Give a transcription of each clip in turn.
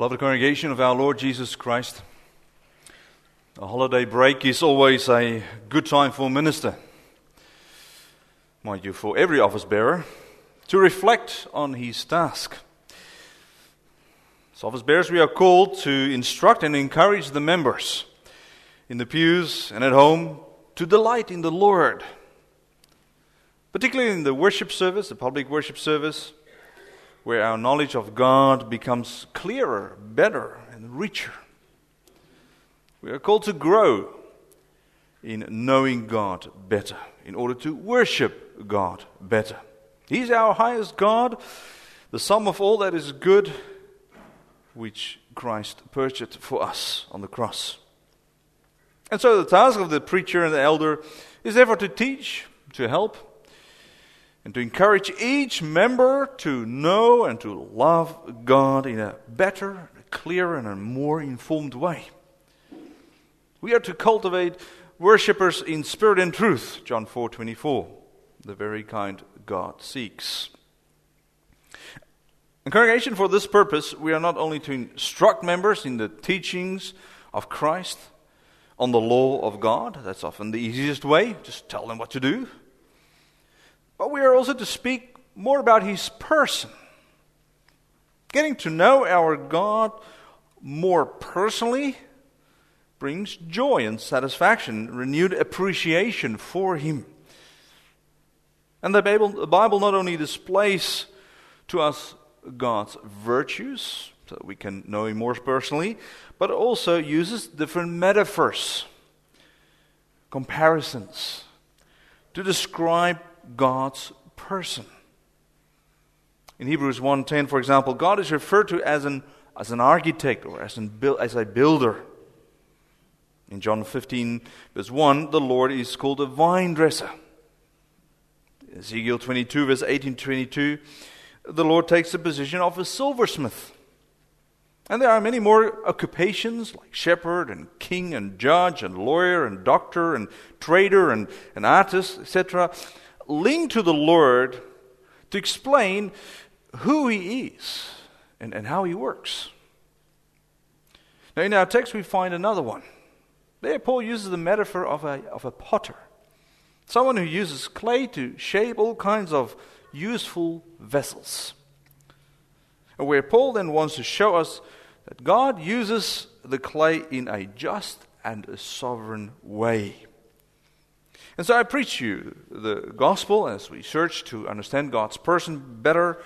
Beloved congregation of our Lord Jesus Christ, a holiday break is always a good time for a minister, mind you, for every office bearer, to reflect on his task. As office bearers, we are called to instruct and encourage the members in the pews and at home to delight in the Lord, particularly in the worship service, the public worship service, where our knowledge of God becomes clearer, better, and richer. We are called to grow in knowing God better, in order to worship God better. He is our highest God, the sum of all that is good, which Christ purchased for us on the cross. And so the task of the preacher and the elder is therefore to teach, to help, and to encourage each member to know and to love God in a better, clearer, and a more informed way. We are to cultivate worshippers in spirit and truth, John 4:24, the very kind God seeks. In congregation, for this purpose, we are not only to instruct members in the teachings of Christ on the law of God, that's often the easiest way, just tell them what to do, but we are also to speak more about his person. Getting to know our God more personally brings joy and satisfaction, renewed appreciation for him. And the Bible not only displays to us God's virtues, so we can know him more personally, but also uses different metaphors, comparisons, to describe God's person. In Hebrews 1:10, for example, God is referred to as an architect or as a builder. In John 15, verse 1, the Lord is called a vine dresser. Ezekiel 22, verse 18-22, the Lord takes the position of a silversmith. And there are many more occupations like shepherd and king and judge and lawyer and doctor and trader and artist, etc., linked to the Lord to explain who he is and how he works. Now in our text we find another one. There Paul uses the metaphor of a potter, someone who uses clay to shape all kinds of useful vessels. And where Paul then wants to show us that God uses the clay in a just and a sovereign way. And so I preach to you the gospel as we search to understand God's person better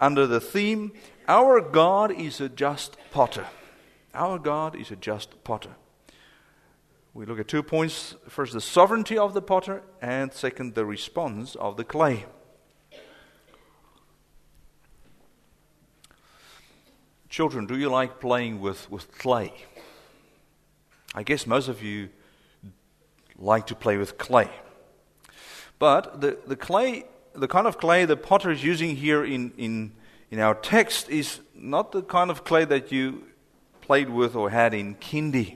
under the theme, Our God is a Just Potter. Our God is a Just Potter. We look at 2 points. First, the sovereignty of the potter, and second, the response of the clay. Children, do you like playing with clay? I guess most of you like to play with clay. But the clay, the kind of clay the potter is using here in our text is not the kind of clay that you played with or had in kindy.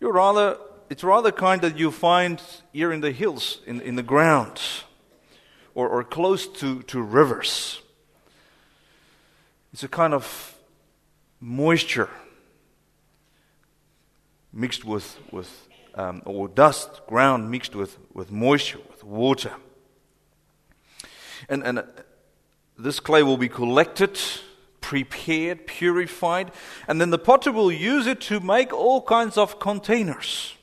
It's rather kind that you find here in the hills, in the ground, or close to rivers. It's a kind of moisture mixed with dust, ground mixed with moisture, with water. And this clay will be collected, prepared, purified, and then the potter will use it to make all kinds of containers.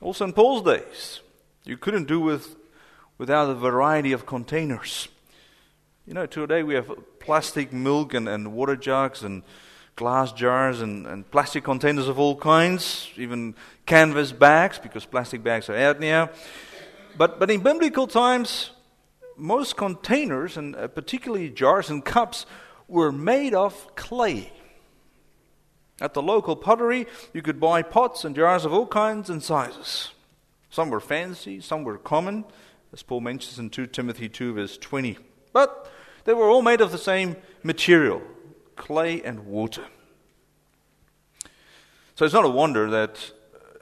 Also in Paul's days, you couldn't do without a variety of containers. You know, today we have plastic milk and water jugs and glass jars and plastic containers of all kinds, even canvas bags, because plastic bags are out now. But in biblical times, most containers, and particularly jars and cups, were made of clay. At the local pottery, you could buy pots and jars of all kinds and sizes. Some were fancy, some were common, as Paul mentions in 2 Timothy 2, verse 20. But they were all made of the same material, clay and water. So it's not a wonder that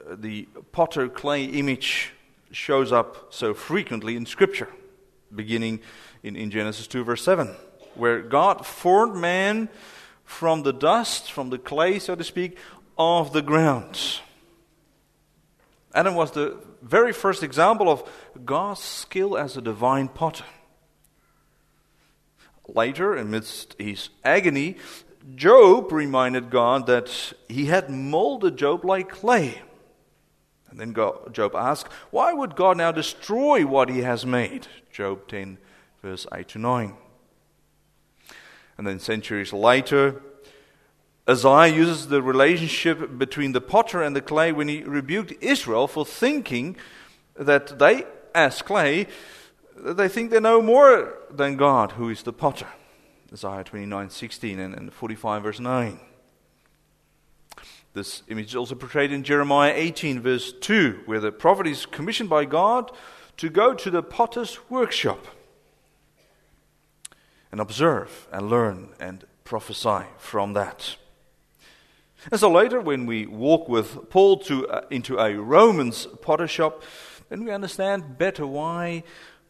the potter clay image shows up so frequently in Scripture, beginning in Genesis 2 verse 7. where God formed man from the dust, from the clay, so to speak, of the ground. Adam was the very first example of God's skill as a divine potter. Later, amidst his agony, Job reminded God that he had molded Job like clay. And then Job asked, why would God now destroy what he has made? Job 10, verse 8 to 9. And then centuries later, Isaiah uses the relationship between the potter and the clay when he rebuked Israel for thinking that they, as clay, they think they know more than God, who is the potter. Isaiah 29:16 and 45 verse 9. This image is also portrayed in Jeremiah 18 verse 2, where the prophet is commissioned by God to go to the potter's workshop and observe and learn and prophesy from that. And so later, when we walk with Paul into a Romans potter shop, then we understand better why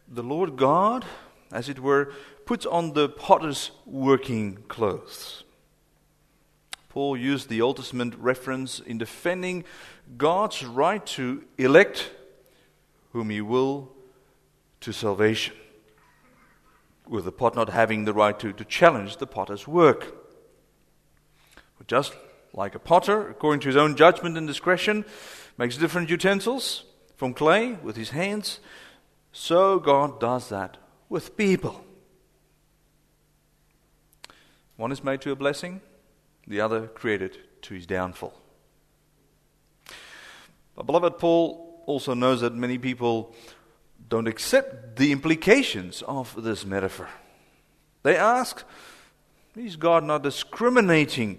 the Lord God, as it were, puts on the potter's working clothes. Paul used the Old Testament reference in defending God's right to elect whom he will to salvation, with the pot not having the right to challenge the potter's work. But just like a potter, according to his own judgment and discretion, makes different utensils from clay with his hands, so God does that with people. One is made to a blessing, the other created to his downfall. But beloved, Paul also knows that many people don't accept the implications of this metaphor. They ask, is God not discriminating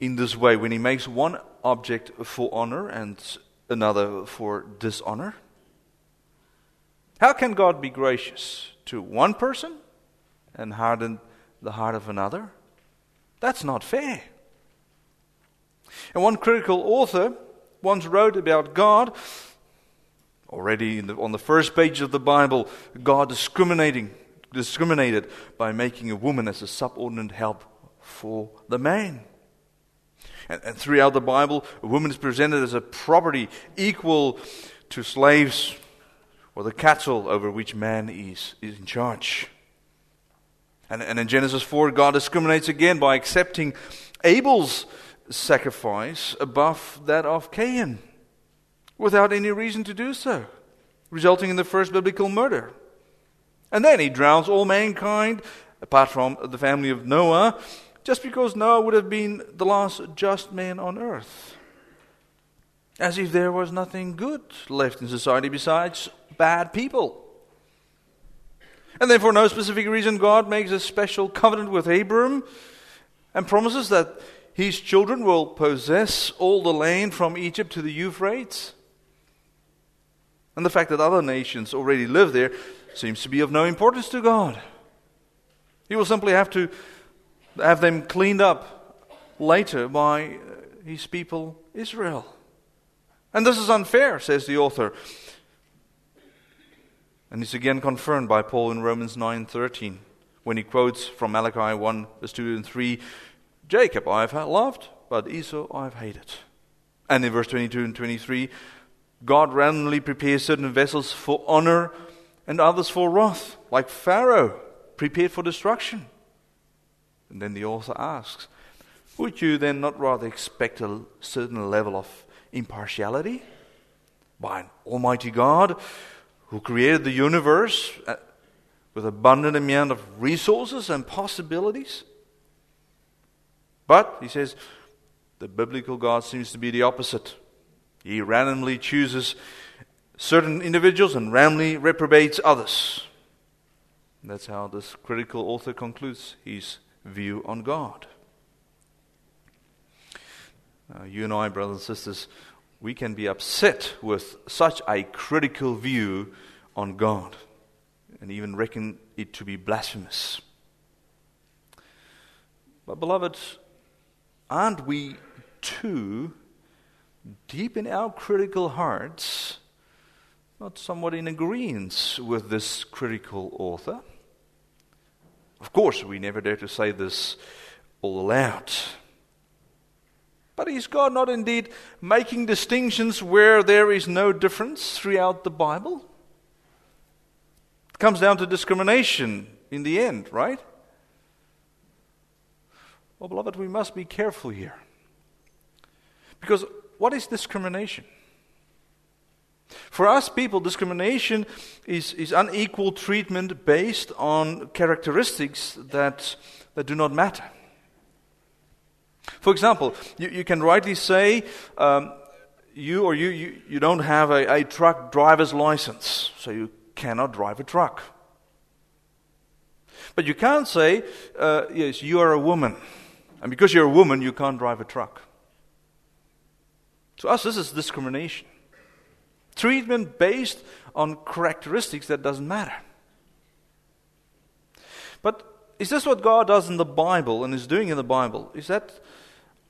in this way when he makes one object for honor and another for dishonor? How can God be gracious to one person and harden the heart of another? That's not fair. And one critical author once wrote about God, already on the first page of the Bible, God discriminated by making a woman as a subordinate help for the man. And throughout the Bible, a woman is presented as a property equal to slaves or the cattle over which man is in charge. And in Genesis 4, God discriminates again by accepting Abel's sacrifice above that of Cain, without any reason to do so, resulting in the first biblical murder. And then he drowns all mankind, apart from the family of Noah, just because Noah would have been the last just man on earth. As if there was nothing good left in society besides bad people. And then for no specific reason, God makes a special covenant with Abram and promises that his children will possess all the land from Egypt to the Euphrates. And the fact that other nations already live there seems to be of no importance to God. He will simply have to have them cleaned up later by his people Israel. And this is unfair, says the author. And it's again confirmed by Paul in Romans 9:13, when he quotes from Malachi 1, verse 2 and 3, Jacob I have loved, but Esau I have hated. And in verse 22 and 23, God randomly prepares certain vessels for honor and others for wrath, like Pharaoh, prepared for destruction. And then the author asks, would you then not rather expect a certain level of impartiality by an almighty God who created the universe with abundant amount of resources and possibilities? But, he says, the biblical God seems to be the opposite. He randomly chooses certain individuals and randomly reprobates others. And that's how this critical author concludes his view on God. You and I, brothers and sisters, we can be upset with such a critical view on God and even reckon it to be blasphemous. But beloved, aren't we too, deep in our critical hearts, not somewhat in agreement with this critical author? Of course, we never dare to say this all aloud. But is God not indeed making distinctions where there is no difference throughout the Bible? It comes down to discrimination in the end, right? Well, beloved, we must be careful here. Because what is discrimination? For us people, discrimination is unequal treatment based on characteristics that do not matter. For example, you can rightly say you don't have a truck driver's license, so you cannot drive a truck. But you can't say, yes, you are a woman, and because you're a woman, you can't drive a truck. To us, this is discrimination. Treatment based on characteristics that doesn't matter. But is this what God does in the Bible and is doing in the Bible? Is that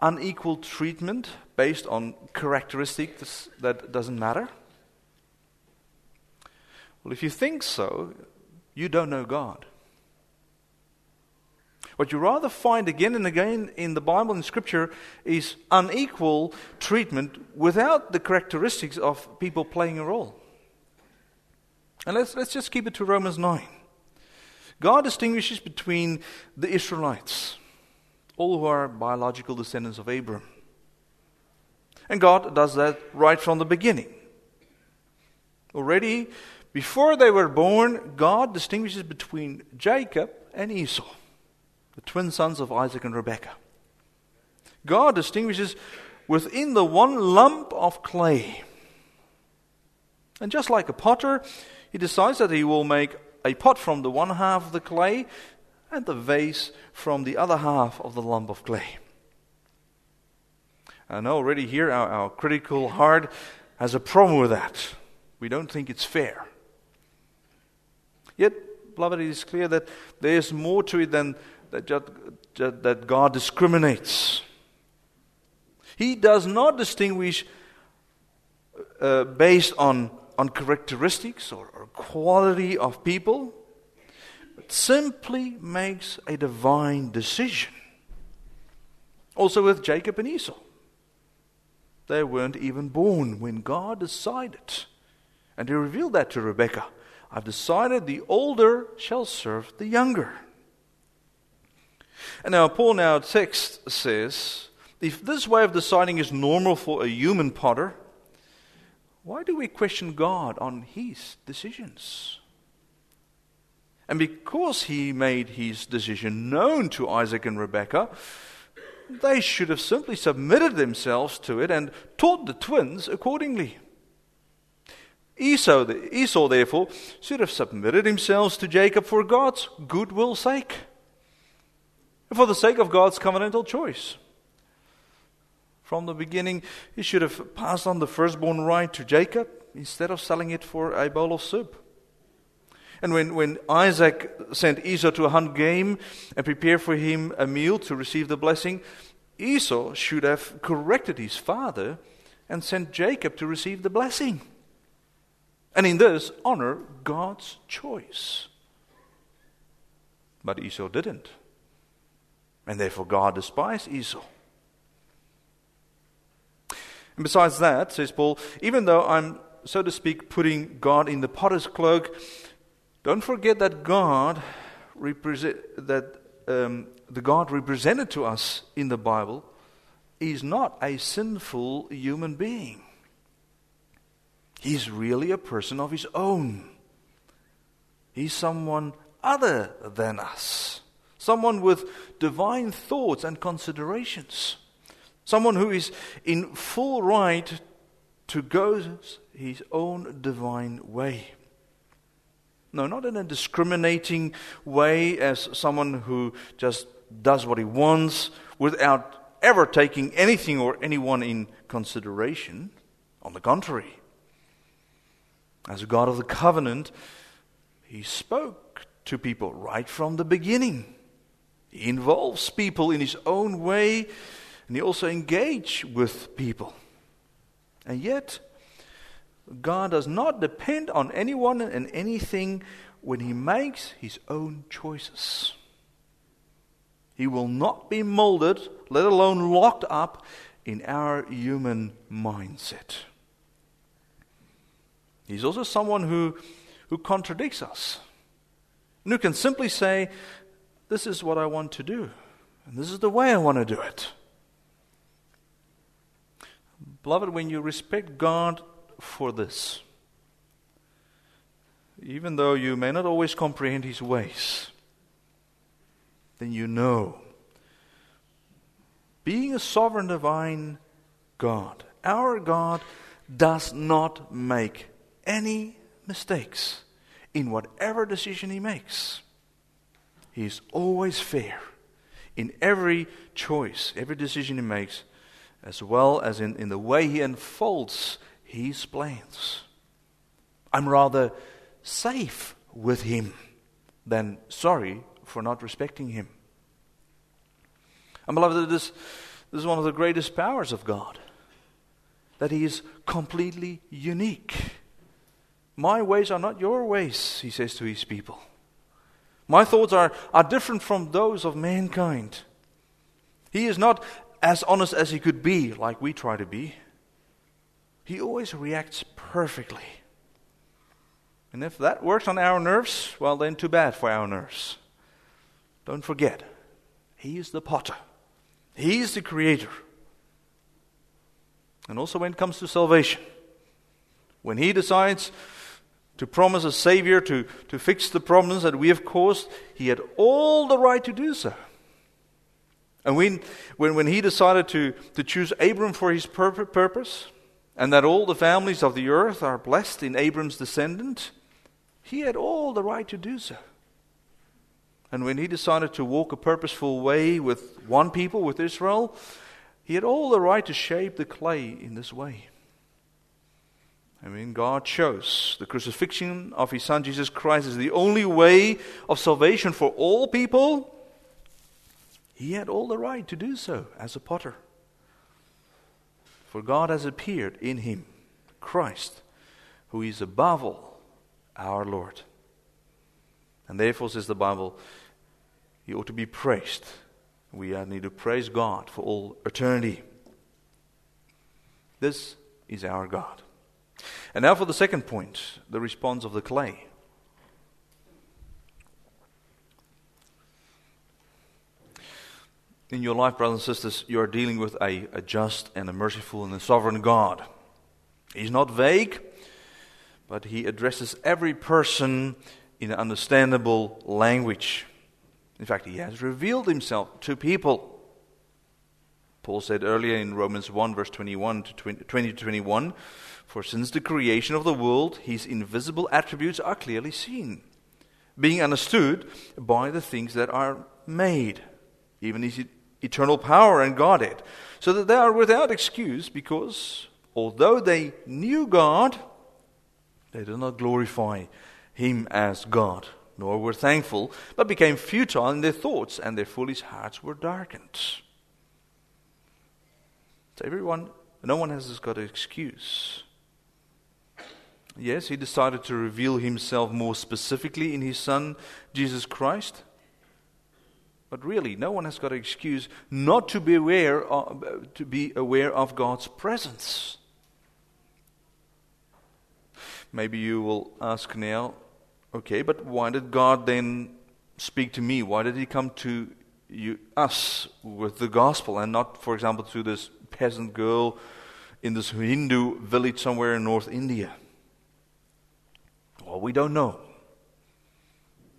unequal treatment based on characteristics that doesn't matter? Well, if you think so, you don't know God. What you rather find again and again in the Bible and Scripture is unequal treatment without the characteristics of people playing a role. And let's just keep it to Romans 9. God distinguishes between the Israelites, all who are biological descendants of Abram. And God does that right from the beginning. Already, before they were born, God distinguishes between Jacob and Esau, the twin sons of Isaac and Rebekah. God distinguishes within the one lump of clay. And just like a potter, he decides that he will make a pot from the one half of the clay and the vase from the other half of the lump of clay. I know already here our critical heart has a problem with that. We don't think it's fair. Yet, beloved, it is clear that there is more to it than that God discriminates. He does not distinguish based on characteristics or quality of people, but simply makes a divine decision. Also with Jacob and Esau. They weren't even born when God decided. And he revealed that to Rebekah. I've decided the older shall serve the younger. And now Paul in our text says, if this way of deciding is normal for a human potter, why do we question God on his decisions? And because he made his decision known to Isaac and Rebekah, they should have simply submitted themselves to it and taught the twins accordingly. Esau, therefore, should have submitted himself to Jacob for God's goodwill's sake, for the sake of God's covenantal choice. From the beginning, he should have passed on the firstborn right to Jacob instead of selling it for a bowl of soup. And when Isaac sent Esau to hunt game and prepare for him a meal to receive the blessing, Esau should have corrected his father and sent Jacob to receive the blessing. And in this, honor God's choice. But Esau didn't. And therefore God despised Esau. And besides that, says Paul, even though I'm, so to speak, putting God in the potter's cloak, don't forget that the God represented to us in the Bible is not a sinful human being. He's really a person of his own. He's someone other than us. Someone with divine thoughts and considerations. Someone who is in full right to go his own divine way. No, not in a discriminating way as someone who just does what he wants without ever taking anything or anyone in consideration. On the contrary, as a God of the covenant, he spoke to people right from the beginning. He involves people in his own way, and he also engages with people. And yet, God does not depend on anyone and anything when he makes his own choices. He will not be molded, let alone locked up, in our human mindset. He's also someone who contradicts us, and who can simply say, this is what I want to do, and this is the way I want to do it. Beloved, when you respect God for this, even though you may not always comprehend His ways, then you know, being a sovereign divine God, our God does not make any mistakes in whatever decision He makes. He is always fair in every choice, every decision He makes, as well as in the way He unfolds His plans. I'm rather safe with Him than sorry for not respecting Him. And beloved, this is one of the greatest powers of God, that He is completely unique. My ways are not your ways, He says to His people. My thoughts are different from those of mankind. He is not as honest as He could be, like we try to be. He always reacts perfectly. And if that works on our nerves, well then too bad for our nerves. Don't forget, He is the potter. He is the creator. And also when it comes to salvation, when He decides to promise a Savior to fix the problems that we have caused, He had all the right to do so. And when He decided to choose Abram for His purpose, and that all the families of the earth are blessed in Abram's descendant, He had all the right to do so. And when He decided to walk a purposeful way with one people, with Israel, He had all the right to shape the clay in this way. I mean, God chose the crucifixion of His Son Jesus Christ as the only way of salvation for all people. He had all the right to do so as a potter. For God has appeared in Him, Christ, who is above all our Lord. And therefore, says the Bible, He ought to be praised. We need to praise God for all eternity. This is our God. And now for the second point, the response of the clay. In your life, brothers and sisters, you are dealing with a just and a merciful and a sovereign God. He's not vague, but He addresses every person in an understandable language. In fact, He has revealed Himself to people. Paul said earlier in Romans 1, verse 20 to 21, for since the creation of the world, His invisible attributes are clearly seen, being understood by the things that are made, even His eternal power and Godhead, so that they are without excuse, because although they knew God, they did not glorify Him as God, nor were thankful, but became futile in their thoughts, and their foolish hearts were darkened. So no one has got an excuse. Yes, He decided to reveal Himself more specifically in His Son, Jesus Christ. But really, no one has got an excuse not to be aware of God's presence. Maybe you will ask now, okay, but why did God then speak to me? Why did He come to us with the gospel and not, for example, to this peasant girl in this Hindu village somewhere in North India? Well, we don't know.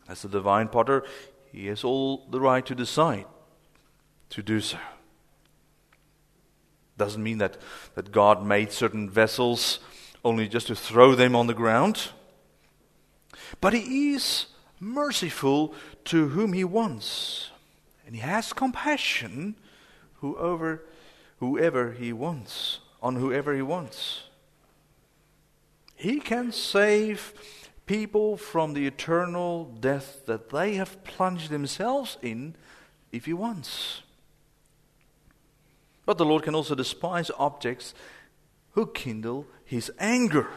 As the divine potter, He has all the right to decide to do so. Doesn't mean that God made certain vessels only just to throw them on the ground. But He is merciful to whom He wants, and He has compassion on whoever He wants. He can save people from the eternal death that they have plunged themselves in if He wants. But the Lord can also despise objects who kindle His anger.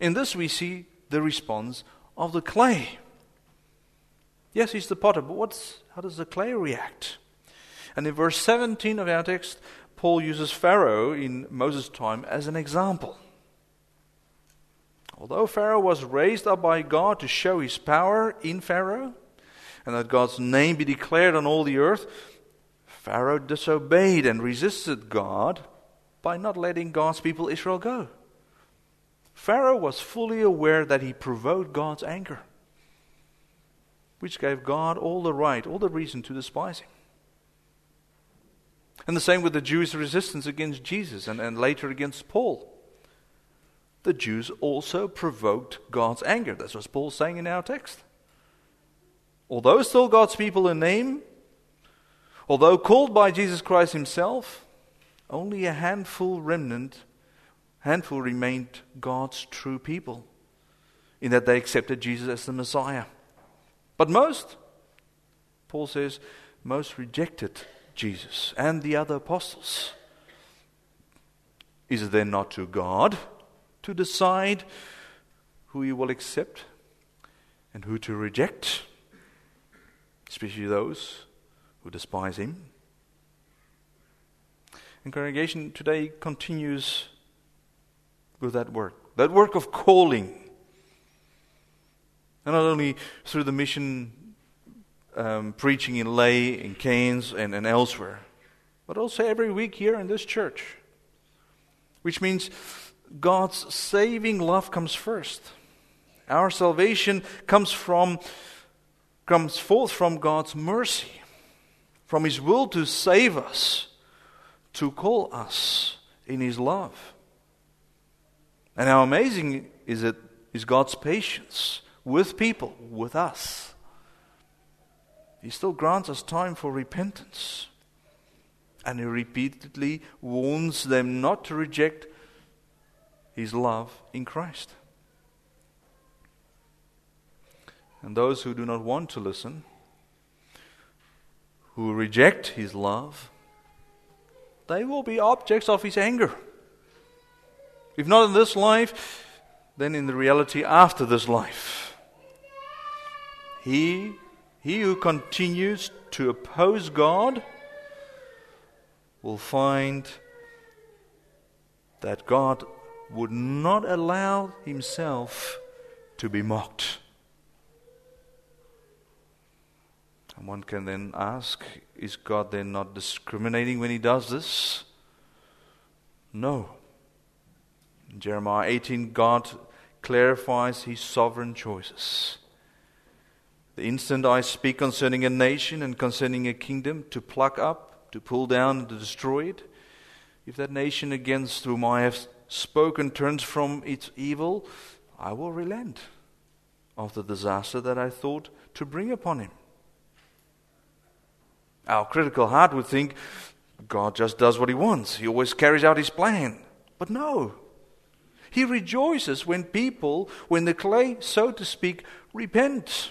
In this we see the response of the clay. Yes, he's the potter, but how does the clay react? And in verse 17 of our text, Paul uses Pharaoh in Moses' time as an example. Although Pharaoh was raised up by God to show his power in Pharaoh, and that God's name be declared on all the earth, Pharaoh disobeyed and resisted God by not letting God's people Israel go. Pharaoh was fully aware that he provoked God's anger, which gave God all the reason to despise him. And the same with the Jews' resistance against Jesus and later against Paul. The Jews also provoked God's anger. That's what Paul's saying in our text. Although still God's people in name, although called by Jesus Christ himself, only a handful remained God's true people, in that they accepted Jesus as the Messiah. But most, Paul says, most rejected Jesus and the other apostles. Is it then not to God to decide who he will accept and who to reject, especially those who despise him? And congregation, today continues with that work of calling. And not only through the mission preaching in Ley, in Keynes, and elsewhere, but also every week here in this church, which means God's saving love comes first. Our salvation comes forth from God's mercy, from his will to save us, to call us in his love. And how amazing is God's patience with people, with us. He still grants us time for repentance. And he repeatedly warns them not to reject his love in Christ. And those who do not want to listen, who reject his love, they will be objects of his anger. If not in this life, then in the reality after this life. He who continues to oppose God will find that God would not allow himself to be mocked. And one can then ask, is God then not discriminating when he does this? No. In Jeremiah 18, God clarifies his sovereign choices. The instant I speak concerning a nation and concerning a kingdom, to pluck up, to pull down, and to destroy it, if that nation against whom I have spoken turns from its evil, I will relent of the disaster that I thought to bring upon him. Our critical heart would think God just does what he wants. He always carries out his plan. But no. He rejoices when the clay, so to speak, repents.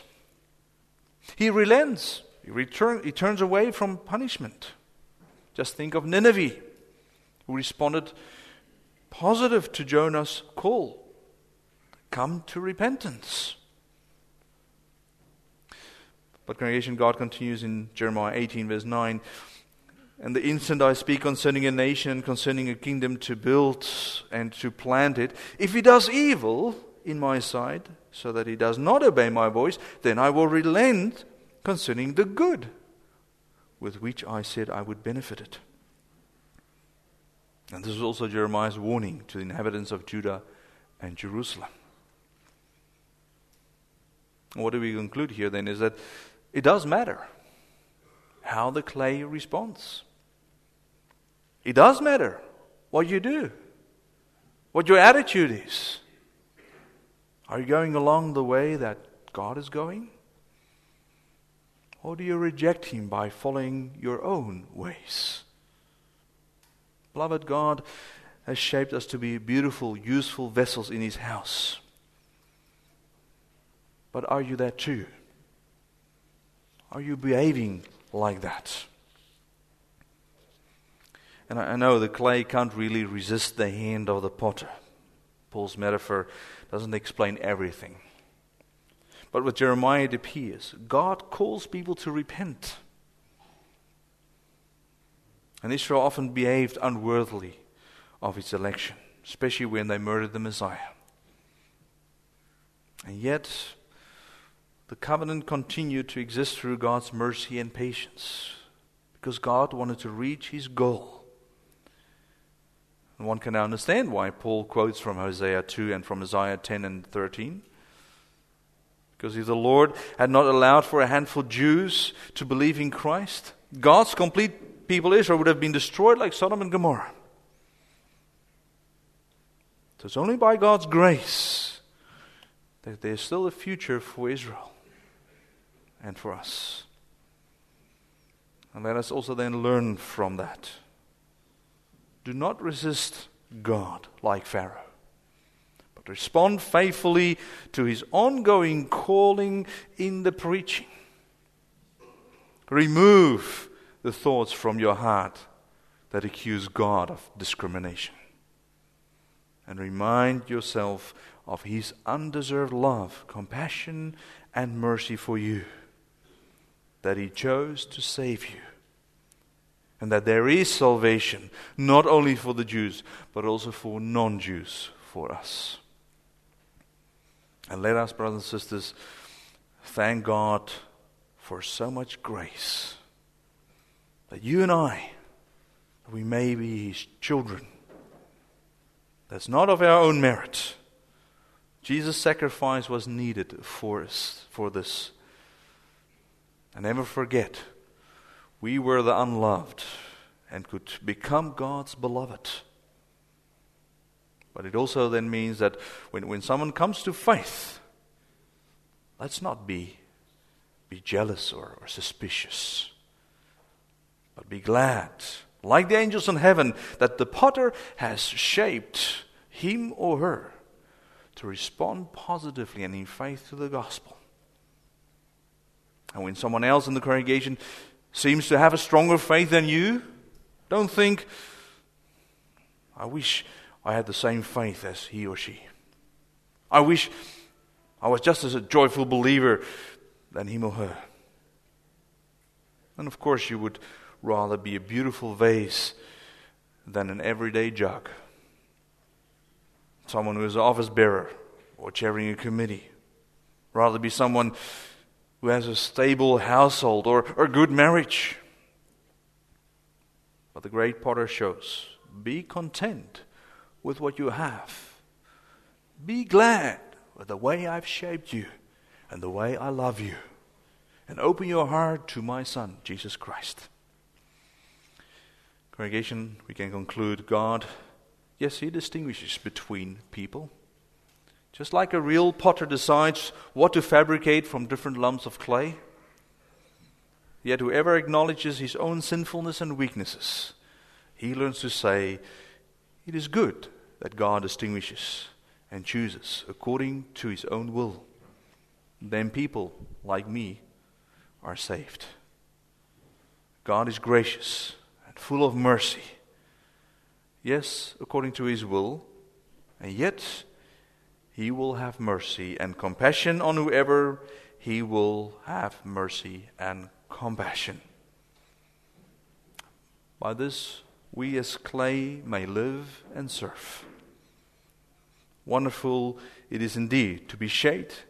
He relents. He turns away from punishment. Just think of Nineveh, who responded positive to Jonah's call. Come to repentance. But congregation, God continues in Jeremiah 18 verse 9. And the instant I speak concerning a nation and concerning a kingdom to build and to plant it, if he does evil in my sight, so that he does not obey my voice, then I will relent concerning the good with which I said I would benefit it. And this is also Jeremiah's warning to the inhabitants of Judah and Jerusalem. What do we conclude here then is that it does matter how the clay responds. It does matter what you do, what your attitude is. Are you going along the way that God is going? Or do you reject him by following your own ways? Beloved, God has shaped us to be beautiful, useful vessels in his house. But are you that too? Are you behaving like that? And I know the clay can't really resist the hand of the potter. Paul's metaphor doesn't explain everything. But with Jeremiah it appears God calls people to repent. And Israel often behaved unworthily of its election, especially when they murdered the Messiah. And yet, the covenant continued to exist through God's mercy and patience, because God wanted to reach his goal. And one can now understand why Paul quotes from Hosea 2 and from Isaiah 10 and 13. Because if the Lord had not allowed for a handful of Jews to believe in Christ, God's complete people Israel would have been destroyed like Sodom and Gomorrah. So it's only by God's grace that there's still a future for Israel and for us. And let us also then learn from that. Do not resist God like Pharaoh, but respond faithfully to his ongoing calling in the preaching. Remove the thoughts from your heart that accuse God of discrimination. And remind yourself of his undeserved love, compassion, and mercy for you, that he chose to save you, and that there is salvation not only for the Jews, but also for non-Jews, for us. And let us, brothers and sisters, thank God for so much grace, that you and I, we may be his children. That's not of our own merit. Jesus' sacrifice was needed for us, for this. And never forget, we were the unloved and could become God's beloved. But it also then means that when someone comes to faith, let's not be jealous or suspicious, but be glad, like the angels in heaven, that the potter has shaped him or her to respond positively and in faith to the gospel. And when someone else in the congregation seems to have a stronger faith than you, don't think, I wish I had the same faith as he or she. I wish I was just as a joyful believer than him or her. And of course you would rather be a beautiful vase than an everyday jug. Someone who is an office bearer or chairing a committee. Rather be someone who has a stable household or good marriage. But the great potter shows, be content with what you have. Be glad with the way I've shaped you and the way I love you. And open your heart to my Son, Jesus Christ. Congregation, we can conclude, God, yes, he distinguishes between people. Just like a real potter decides what to fabricate from different lumps of clay, yet whoever acknowledges his own sinfulness and weaknesses, he learns to say, it is good that God distinguishes and chooses according to his own will. Then people like me are saved. God is gracious and full of mercy. Yes, according to his will, and yet he will have mercy and compassion on whoever he will have mercy and compassion. By this, we as clay may live and serve. Wonderful it is indeed to be shaped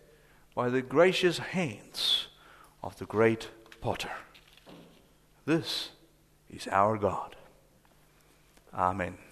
by the gracious hands of the great potter. This is our God. Amen.